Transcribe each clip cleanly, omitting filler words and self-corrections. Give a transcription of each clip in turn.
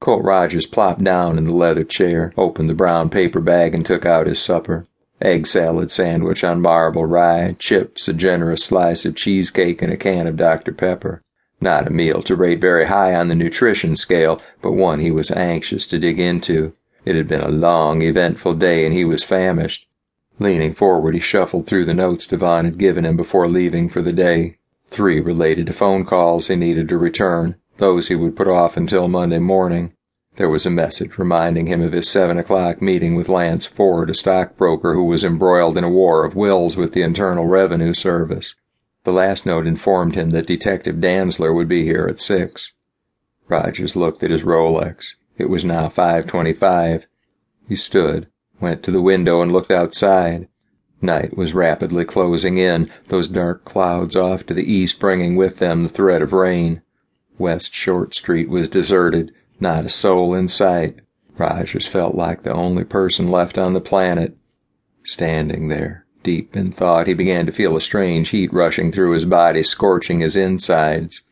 Colt Rogers plopped down in the leather chair, opened the brown paper bag, and took out his supper. Egg salad sandwich on marble rye, chips, a generous slice of cheesecake, and a can of Dr. Pepper. Not a meal to rate very high on the nutrition scale, but one he was anxious to dig into. It had been a long, eventful day, and he was famished. Leaning forward, he shuffled through the notes Devon had given him before leaving for the day. 3 related to phone calls he needed to return, those he would put off until Monday morning. There was a message reminding him of his 7:00 meeting with Lance Ford, a stockbroker who was embroiled in a war of wills with the Internal Revenue Service. The last note informed him that Detective Dantzler would be here at 6. Rogers looked at his Rolex. It was now 5:25. He stood, went to the window, and looked outside. Night was rapidly closing in, those dark clouds off to the east bringing with them the threat of rain. West Short Street was deserted, not a soul in sight. Rogers felt like the only person left on the planet. Standing there, deep in thought, he began to feel a strange heat rushing through his body, scorching his insides.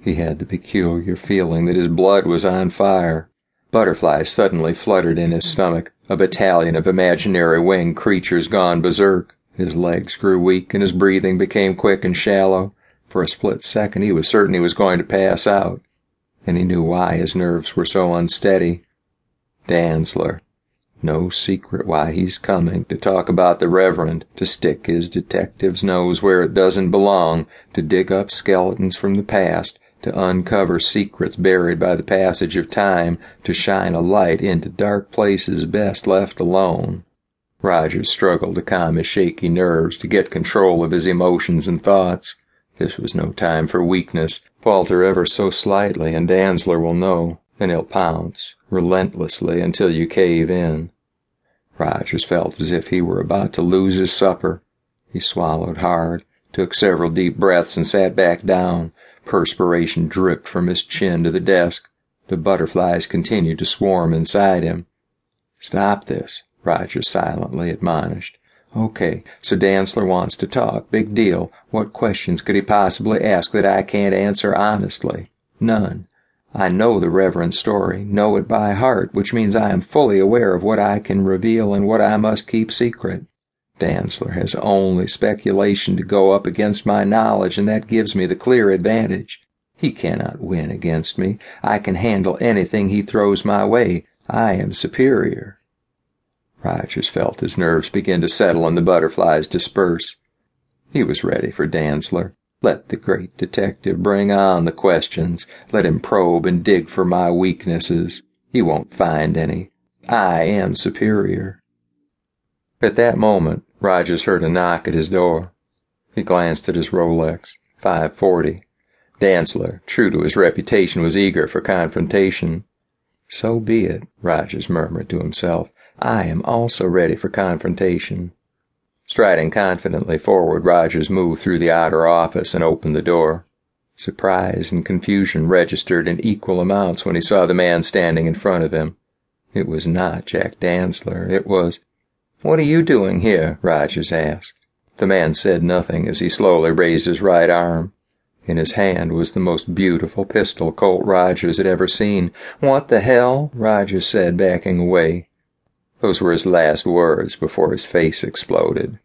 He had the peculiar feeling that his blood was on fire. Butterflies suddenly fluttered in his stomach, a battalion of imaginary winged creatures gone berserk. His legs grew weak, and his breathing became quick and shallow. For a split second he was certain he was going to pass out, and he knew why his nerves were so unsteady. Dantzler. No secret why he's coming, to talk about the Reverend, to stick his detective's nose where it doesn't belong, to dig up skeletons from the past, to uncover secrets buried by the passage of time, to shine a light into dark places best left alone. Rogers struggled to calm his shaky nerves, to get control of his emotions and thoughts. This was no time for weakness. Falter ever so slightly, and Dantzler will know, and he'll pounce, relentlessly, until you cave in. Rogers felt as if he were about to lose his supper. He swallowed hard, took several deep breaths, and sat back down. Perspiration dripped from his chin to the desk. The butterflies continued to swarm inside him. "Stop this," Rogers silently admonished. "Okay, so Dantzler wants to talk. Big deal. What questions could he possibly ask that I can't answer honestly? None. I know the Reverend's story, know it by heart, which means I am fully aware of what I can reveal and what I must keep secret. Dantzler has only speculation to go up against my knowledge, and that gives me the clear advantage. He cannot win against me. I can handle anything he throws my way. I am superior." Rogers felt his nerves begin to settle and the butterflies disperse. He was ready for Dantzler. Let the great detective bring on the questions. Let him probe and dig for my weaknesses. He won't find any. I am superior. At that moment, Rogers heard a knock at his door. He glanced at his Rolex. 5:40. Dantzler, true to his reputation, was eager for confrontation. "So be it," Rogers murmured to himself. "I am also ready for confrontation." Striding confidently forward, Rogers moved through the outer office and opened the door. Surprise and confusion registered in equal amounts when he saw the man standing in front of him. It was not Jack Dantzler. It was... "What are you doing here?" Rogers asked. The man said nothing as he slowly raised his right arm. In his hand was the most beautiful pistol Colt Rogers had ever seen. "What the hell?" Rogers said, backing away. Those were his last words before his face exploded.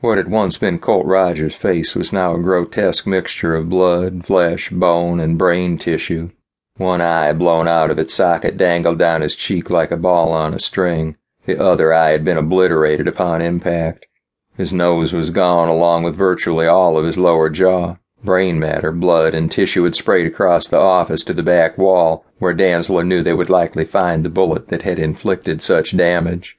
What had once been Colt Rogers' face was now a grotesque mixture of blood, flesh, bone, and brain tissue. One eye, blown out of its socket, dangled down his cheek like a ball on a string. The other eye had been obliterated upon impact. His nose was gone, along with virtually all of his lower jaw. Brain matter, blood, and tissue had sprayed across the office to the back wall, where Dantzler knew they would likely find the bullet that had inflicted such damage.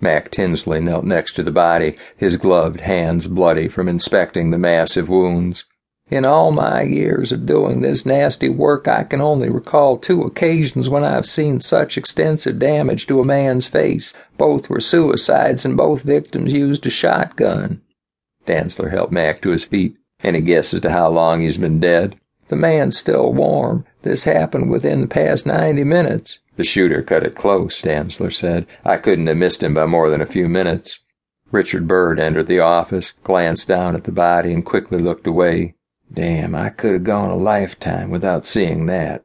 Mac Tinsley knelt next to the body, his gloved hands bloody from inspecting the massive wounds. "In all my years of doing this nasty work, I can only recall 2 occasions when I've seen such extensive damage to a man's face. Both were suicides, and both victims used a shotgun." Dantzler helped Mac to his feet. "Any guess as to how long he's been dead?" "The man's still warm. This happened within the past 90 minutes. "The shooter cut it close," Dantzler said. "I couldn't have missed him by more than a few minutes." Richard Byrd entered the office, glanced down at the body, and quickly looked away. "Damn, I could have gone a lifetime without seeing that."